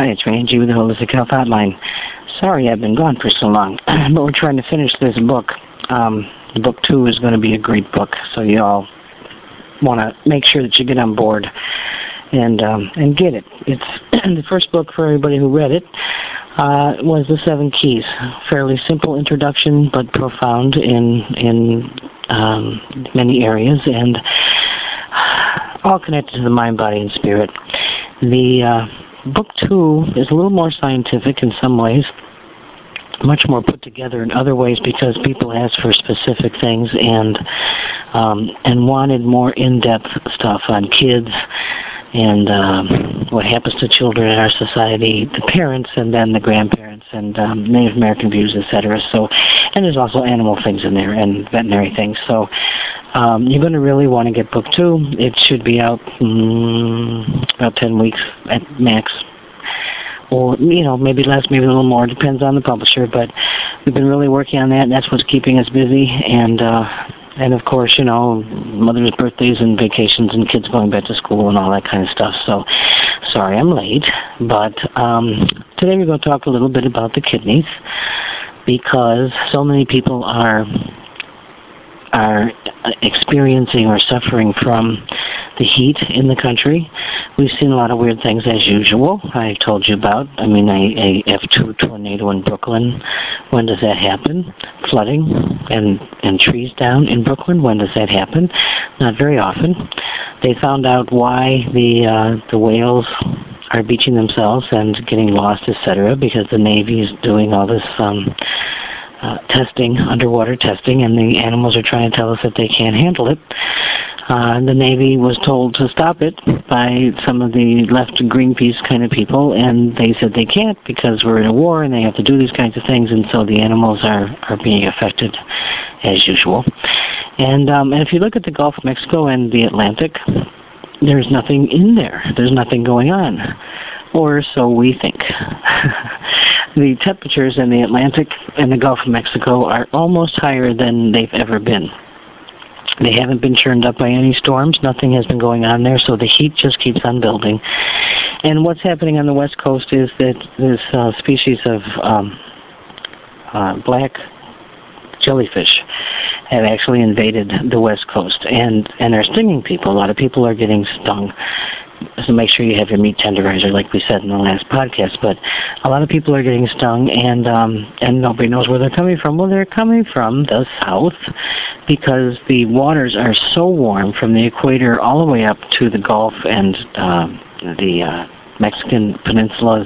Hi, it's Randy with the Holistic Health Hotline. Sorry I've been gone for so long, but we're trying to finish this book. Book 2 is going to be a great book, so you all want to make sure that you get on board and get it. It's the first book for everybody who read it. Was The Seven Keys. Fairly simple introduction, but profound in many areas, and all connected to the mind, body, and spirit. The book 2 is a little more scientific in some ways, much more put together in other ways because people asked for specific things and wanted more in-depth stuff on kids and what happens to children in our society, the parents and then the grandparents and Native American views, etc. So, and there's also animal things in there and veterinary things. So you're going to really want to get book 2. It should be out about 10 weeks at max. Or, you know, maybe less, maybe a little more. Depends on the publisher, but we've been really working on that, and that's what's keeping us busy. And of course, you know, mothers' birthdays and vacations and kids going back to school and all that kind of stuff. So, sorry I'm late, but today we're going to talk a little bit about the kidneys because so many people are experiencing or suffering from the heat in the country. We've seen a lot of weird things as usual. I told you about, I mean, a F2 tornado in Brooklyn. When does that happen? Flooding and trees down in Brooklyn. When does that happen? Not very often. They found out why the whales are beaching themselves and getting lost, etc., because the Navy is doing all this testing, underwater testing, and the animals are trying to tell us that they can't handle it. The Navy was told to stop it by some of the left Greenpeace kind of people, and they said they can't because we're in a war and they have to do these kinds of things, and so the animals are being affected as usual. And if you look at the Gulf of Mexico and the Atlantic, there's nothing in there. There's nothing going on, or so we think. The temperatures in the Atlantic and the Gulf of Mexico are almost higher than they've ever been. They haven't been churned up by any storms. Nothing has been going on there, so the heat just keeps on building. And what's happening on the West Coast is that this species of black jellyfish have actually invaded the West Coast and are stinging people. A lot of people are getting stung. So make sure you have your meat tenderizer, like we said in the last podcast. But a lot of people are getting stung, and nobody knows where they're coming from. Well, they're coming from the south because the waters are so warm from the equator all the way up to the Gulf and the Mexican peninsulas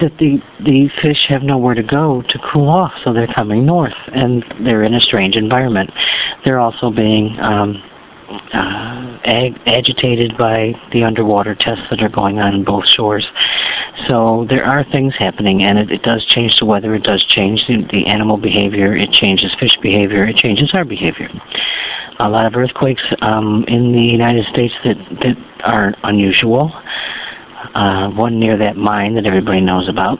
that the fish have nowhere to go to cool off. So they're coming north, and they're in a strange environment. They're also being agitated by the underwater tests that are going on both shores. So there are things happening, and it does change the weather, it does change the animal behavior, it changes fish behavior, it changes our behavior. A lot of earthquakes in the United States that are unusual, one near that mine that everybody knows about.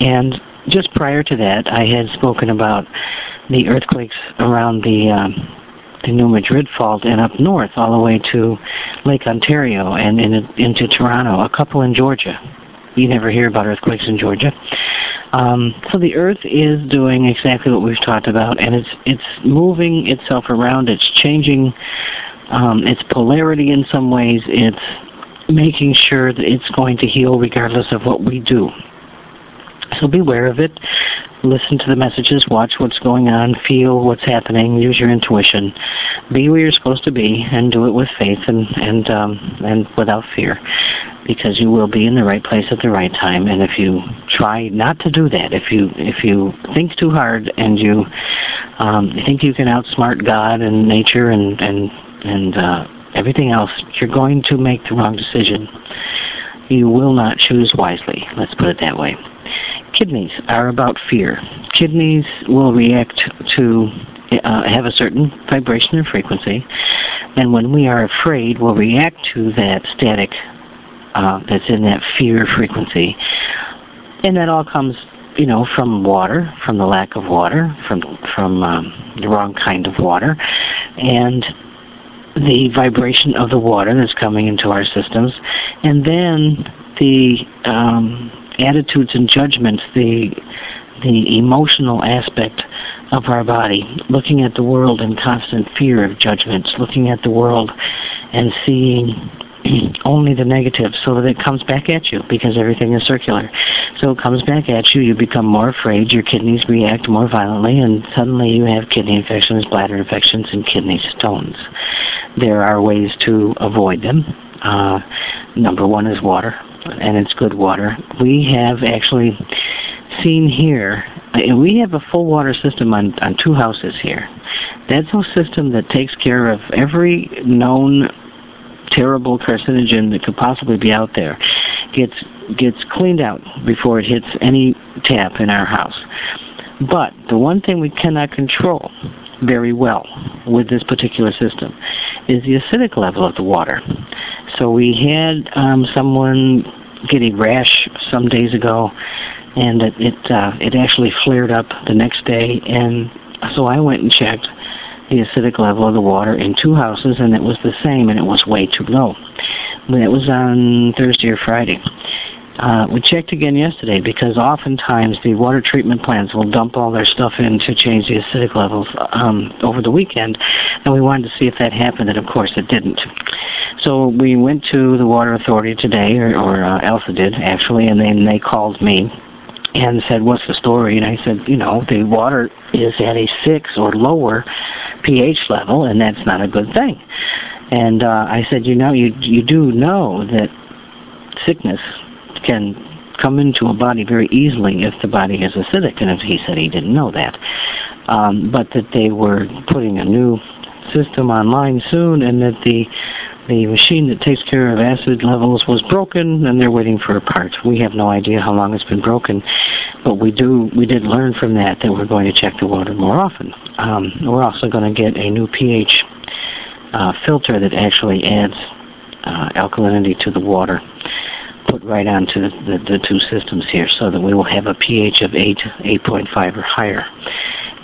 And just prior to that, I had spoken about the earthquakes around the New Madrid Fault and up north all the way to Lake Ontario and into Toronto, a couple in Georgia. You never hear about earthquakes in Georgia. So the Earth is doing exactly what we've talked about, and it's moving itself around. It's changing its polarity in some ways. It's making sure that it's going to heal regardless of what we do. So beware of it. Listen to the messages, watch what's going on, feel what's happening, use your intuition. Be where you're supposed to be and do it with faith and without fear, because you will be in the right place at the right time. And if you try not to do that, if you think too hard and you think you can outsmart God and nature and everything else, you're going to make the wrong decision. You will not choose wisely, let's put it that way. Kidneys are about fear. Kidneys will react to have a certain vibration and frequency, and when we are afraid, we'll react to that static that's in that fear frequency. And that all comes, you know, from water, from the lack of water, from the wrong kind of water, and the vibration of the water that's coming into our systems, and then the attitudes and judgments, the emotional aspect of our body, looking at the world in constant fear of judgments, looking at the world and seeing only the negative, so that it comes back at you, because everything is circular. So it comes back at you, you become more afraid, your kidneys react more violently, and suddenly you have kidney infections, bladder infections, and kidney stones. There are ways to avoid them. Number one is water, and it's good water. We have actually seen here, we have a full water system on two houses here. That's a system that takes care of every known terrible carcinogen that could possibly be out there. Gets cleaned out before it hits any tap in our house. But the one thing we cannot control very well with this particular system is the acidic level of the water. So we had someone get a rash some days ago, and it actually flared up the next day, and so I went and checked the acidic level of the water in two houses, and it was the same, and it was way too low. It was on Thursday or Friday. We checked again yesterday, because oftentimes the water treatment plants will dump all their stuff in to change the acidic levels over the weekend, and we wanted to see if that happened, and of course it didn't. So we went to the water authority today, or Elsa did actually, and then they called me and said, "What's the story?" And I said, "You know, the water is at a 6 or lower pH level, and that's not a good thing." And I said, "You know, you do know that sickness can come into a body very easily if the body is acidic." And he said he didn't know that, but that they were putting a new system online soon, and that the machine that takes care of acid levels was broken, and they're waiting for a part. We have no idea how long it's been broken, but we did learn from that we're going to check the water more often. We're also going to get a new pH filter that actually adds alkalinity to the water, put right onto the two systems here, so that we will have a pH of 8, 8.5 or higher.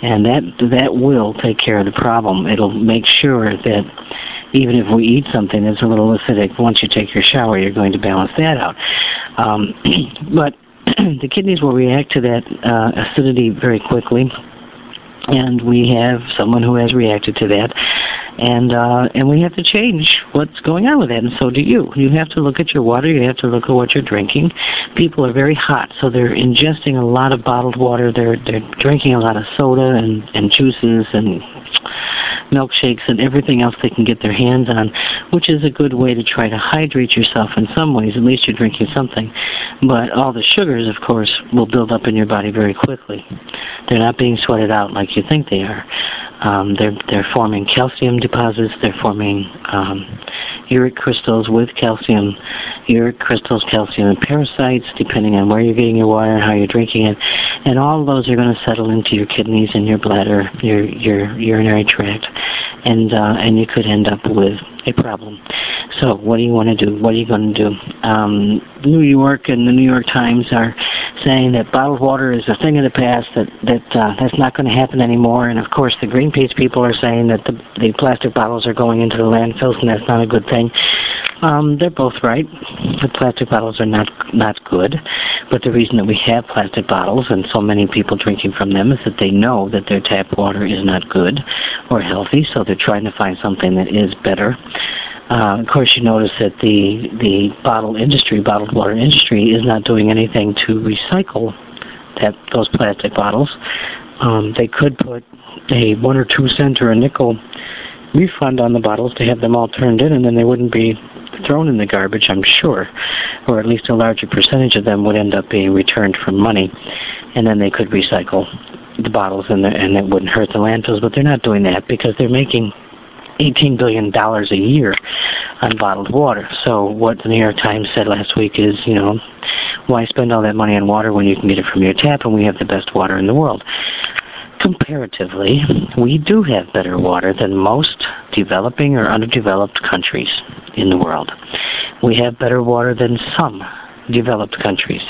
And that will take care of the problem. It'll make sure that even if we eat something that's a little acidic, once you take your shower, you're going to balance that out. But the kidneys will react to that acidity very quickly, and we have someone who has reacted to that, and we have to change what's going on with that, and so do you. You have to look at your water. You have to look at what you're drinking. People are very hot, so they're ingesting a lot of bottled water. They're drinking a lot of soda and juices and milkshakes and everything else they can get their hands on, which is a good way to try to hydrate yourself in some ways. At least you're drinking something. But all the sugars, of course, will build up in your body very quickly. They're not being sweated out like you think they are. They're forming calcium deposits. They're forming uric crystals with calcium, uric crystals, calcium, and parasites, depending on where you're getting your water and how you're drinking it. And all of those are going to settle into your kidneys and your bladder, your urinary tract, and you could end up with a problem. So what do you want to do? What are you going to do? New York and the New York Times are saying that bottled water is a thing of the past, that's not going to happen anymore. And, of course, the Greenpeace people are saying that the plastic bottles are going into the landfills, and that's not a good thing. They're both right. The plastic bottles are not good, but the reason that we have plastic bottles and so many people drinking from them is that they know that their tap water is not good or healthy, so they're trying to find something that is better. Of course, you notice that the bottled water industry is not doing anything to recycle those plastic bottles. They could put a 1 or 2 cent or a nickel refund on the bottles to have them all turned in, and then they wouldn't be thrown in the garbage, I'm sure, or at least a larger percentage of them would end up being returned for money, and then they could recycle the bottles, and it wouldn't hurt the landfills. But they're not doing that, because they're making $18 billion a year on bottled water. So what the New York Times said last week is, you know, why spend all that money on water when you can get it from your tap, and we have the best water in the world? Comparatively, we do have better water than most developing or underdeveloped countries in the world. We have better water than some developed countries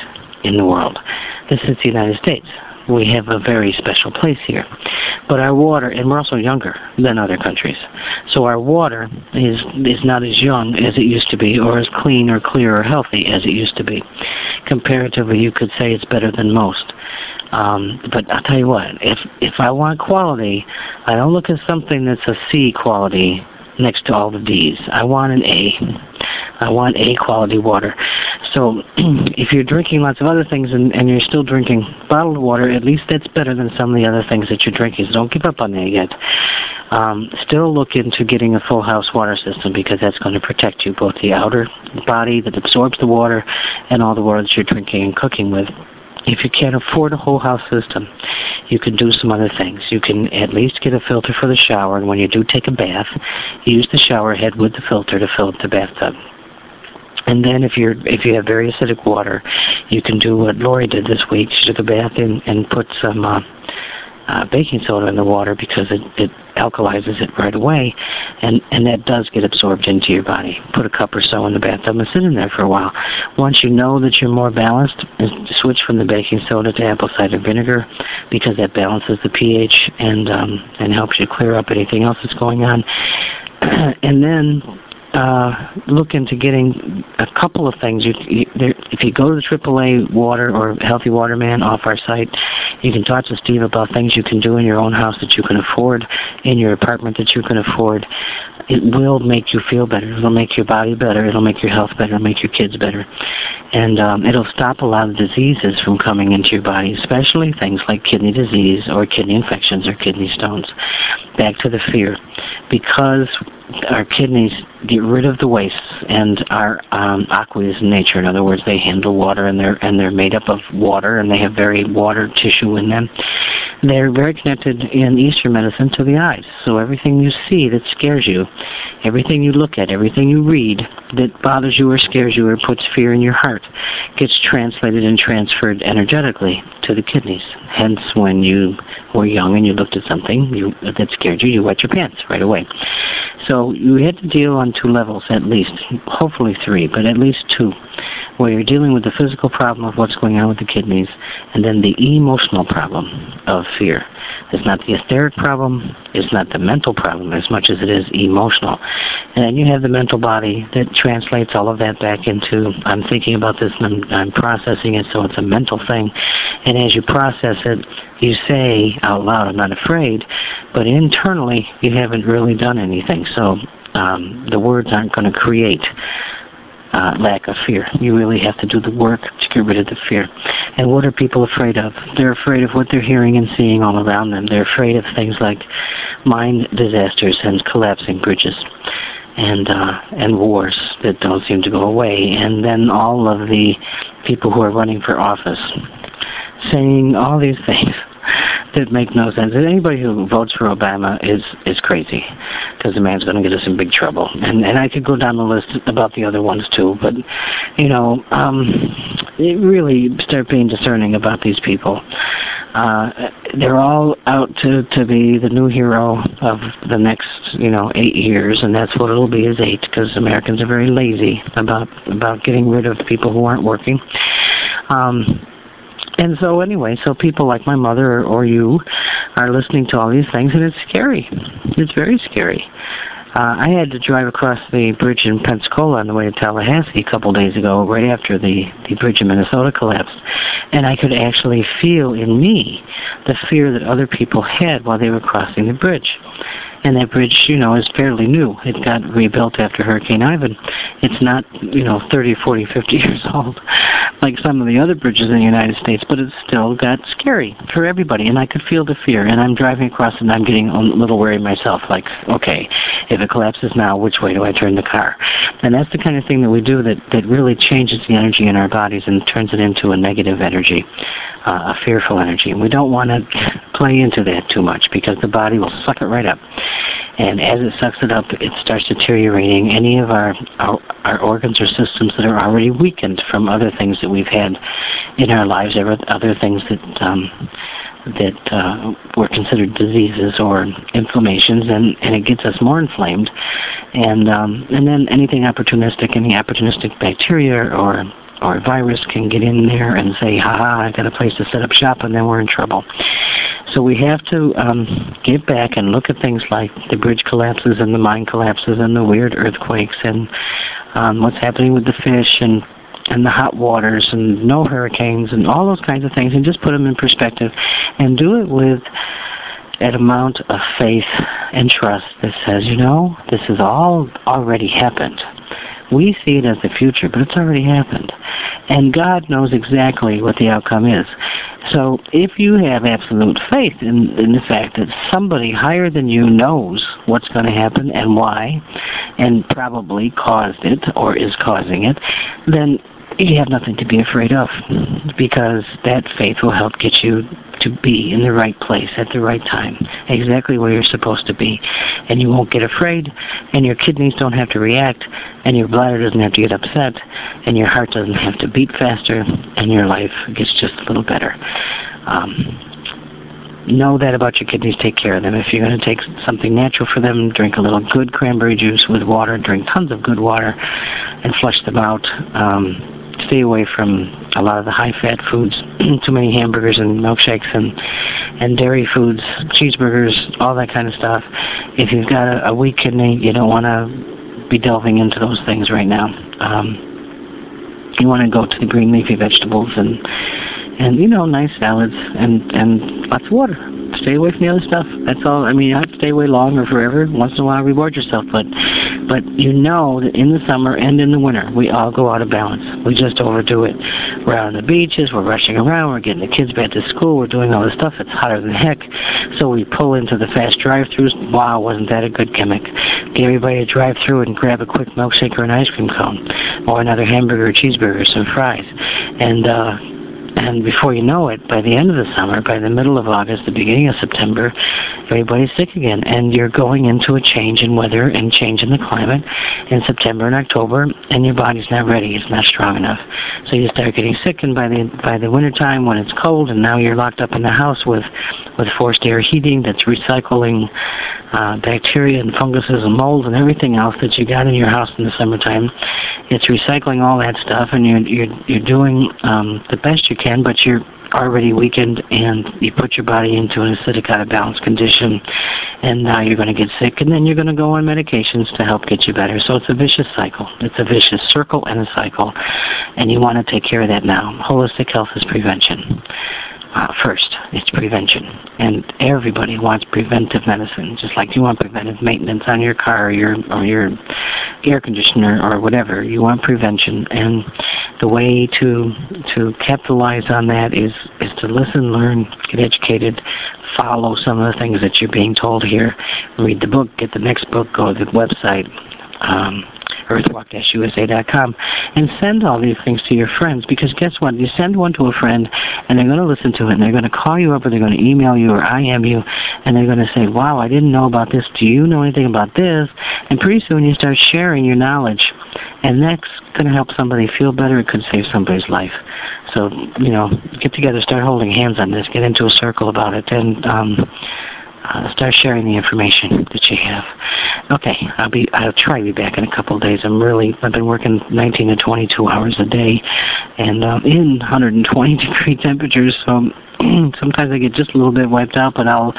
in the world. This is the United States. we have a very special place here. But our water, and we're also younger than other countries, so our water is not as young as it used to be, or as clean or clear or healthy as it used to be. Comparatively, you could say it's better than most. But I'll tell you what, if I want quality, I don't look at something that's a C quality next to all the D's. I want an A. I want A quality water. So if you're drinking lots of other things and you're still drinking bottled water, at least that's better than some of the other things that you're drinking. So don't give up on that yet. Still look into getting a full house water system, because that's going to protect you, both the outer body that absorbs the water and all the water that you're drinking and cooking with. If you can't afford a whole house system, you can do some other things. You can at least get a filter for the shower, and when you do take a bath, use the shower head with the filter to fill up the bathtub. And then if you have very acidic water, you can do what Lori did this week. She took a bath and put some baking soda in the water, because it alkalizes it right away, and that does get absorbed into your body. Put a cup or so in the bathtub and sit in there for a while. Once you know that you're more balanced, switch from the baking soda to apple cider vinegar, because that balances the pH and helps you clear up anything else that's going on. And then look into getting a couple of things. If you go to the AAA Water or Healthy Water Man off our site, you can talk to Steve about things you can do in your own house that you can afford, in your apartment that you can afford. It will make you feel better. It'll make your body better. It'll make your health better. It'll make your kids better. And it'll stop a lot of diseases from coming into your body, especially things like kidney disease or kidney infections or kidney stones. Back to the fear. Because our kidneys get rid of the waste and are aqueous in nature. In other words, they handle water, and they're made up of water, and they have very water tissue in them. They're very connected in Eastern medicine to the eyes. So everything you see that scares you, everything you look at, everything you read that bothers you or scares you or puts fear in your heart gets translated and transferred energetically to the kidneys. Hence, when you were young and you looked at something that scared you, you wet your pants right away. So you had to deal on two levels at least, hopefully three, but at least two, where you're dealing with the physical problem of what's going on with the kidneys, and then the emotional problem of fear. It's not the etheric problem, it's not the mental problem as much as it is emotional. And then you have the mental body that translates all of that back into, I'm thinking about this and I'm processing it, so it's a mental thing. And as you process it, you say out loud, I'm not afraid, but internally you haven't really done anything. So the words aren't going to create lack of fear. You really have to do the work to get rid of the fear. And what are people afraid of? They're afraid of what they're hearing and seeing all around them. They're afraid of things like mine disasters and collapsing bridges, and wars that don't seem to go away. And then all of the people who are running for office saying all these things that make no sense. And anybody who votes for Obama is crazy, because the man's going to get us in big trouble. And I could go down the list about the other ones too, but, you know, really start being discerning about these people. They're all out to be the new hero of the next, 8 years, and that's what it'll be, is 8, because Americans are very lazy about getting rid of people who aren't working. And so anyway, so people like my mother or you are listening to all these things, and it's scary. It's very scary. I had to drive across the bridge in Pensacola on the way to Tallahassee a couple days ago, right after the bridge in Minnesota collapsed, and I could actually feel in me the fear that other people had while they were crossing the bridge. And that bridge, is fairly new. It got rebuilt after Hurricane Ivan. It's not, 30, 40, 50 years old like some of the other bridges in the United States, but it still got scary for everybody. And I could feel the fear. And I'm driving across and I'm getting a little wary myself, like, okay, if it collapses now, which way do I turn the car? And that's the kind of thing that we do that really changes the energy in our bodies and turns it into a negative energy, a fearful energy. And we don't want to play into that too much, because the body will suck it right up. And as it sucks it up, it starts deteriorating any of our organs or systems that are already weakened from other things that we've had in our lives, other things that were considered diseases or inflammations, and it gets us more inflamed. And then anything opportunistic, any opportunistic bacteria or or a virus can get in there and say, ha-ha, I've got a place to set up shop, and then we're in trouble. So we have to get back and look at things like the bridge collapses and the mine collapses and the weird earthquakes and what's happening with the fish and the hot waters and no hurricanes and all those kinds of things, and just put them in perspective and do it with an amount of faith and trust that says, you know, this has all already happened. We see it as the future, but it's already happened. And God knows exactly what the outcome is. So if you have absolute faith in the fact that somebody higher than you knows what's going to happen and why, and probably caused it or is causing it, then you have nothing to be afraid of, because that faith will help get you to be in the right place at the right time, exactly where you're supposed to be. And you won't get afraid, and your kidneys don't have to react, and your bladder doesn't have to get upset, and your heart doesn't have to beat faster, and your life gets just a little better. Know that about your kidneys. Take care of them. If you're going to take something natural for them, drink a little good cranberry juice with water, drink tons of good water, and flush them out. Stay away from a lot of the high-fat foods, too many hamburgers and milkshakes and dairy foods, cheeseburgers, all that kind of stuff. If you've got a weak kidney, you don't want to be delving into those things right now. You want to go to the green leafy vegetables and you know, nice salads and lots of water. Stay away from the other stuff. That's all. I mean, you don't have to stay away long or forever. Once in a while, reward yourself, but you know that in the summer and in the winter, we all go out of balance. We just overdo it. We're out on the beaches. We're rushing around. We're getting the kids back to school. We're doing all this stuff. It's hotter than heck. So we pull into the fast drive-thrus. Wow, wasn't that a good gimmick? Get everybody to drive through and grab a quick milkshake or an ice cream cone, or another hamburger or cheeseburger, some fries, and before you know it, by the end of the summer, by the middle of August, the beginning of September, everybody's sick again. And you're going into a change in weather and change in the climate in September and October, and your body's not ready. It's not strong enough. So you start getting sick, and by the wintertime when it's cold, and now you're locked up in the house with forced air heating that's recycling bacteria and funguses and molds and everything else that you got in your house in the summertime. It's recycling all that stuff, and you're doing the best you can, but you're already weakened, and you put your body into an acidic, out of balance condition, and now you're going to get sick, and then you're going to go on medications to help get you better. So it's a vicious cycle. It's a vicious circle and a cycle, and you want to take care of that now. Holistic health is prevention. First, it's prevention, and everybody wants preventive medicine, just like you want preventive maintenance on your car or your air conditioner or whatever. You want prevention, and the way to capitalize on that is to listen, learn, get educated, follow some of the things that you're being told here. Read the book, get the next book, go to the website, earthwalk-usa.com, and send all these things to your friends, because guess what? You send one to a friend, and they're going to listen to it, and they're going to call you up, or they're going to email you, or IM you, and they're going to say, wow, I didn't know about this. Do you know anything about this? And pretty soon you start sharing your knowledge, and that's going to help somebody feel better. It could save somebody's life. So, you know, get together, start holding hands on this, get into a circle about it, and start sharing the information that you have. Okay, I'll try to be back in a couple of days. I've been working 19 to 22 hours a day, and in 120-degree temperatures, so sometimes I get just a little bit wiped out, but I'll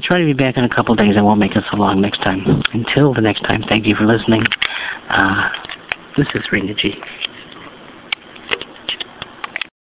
try to be back in a couple of days. I won't make it so long next time. Until the next time, thank you for listening. This is Rena G.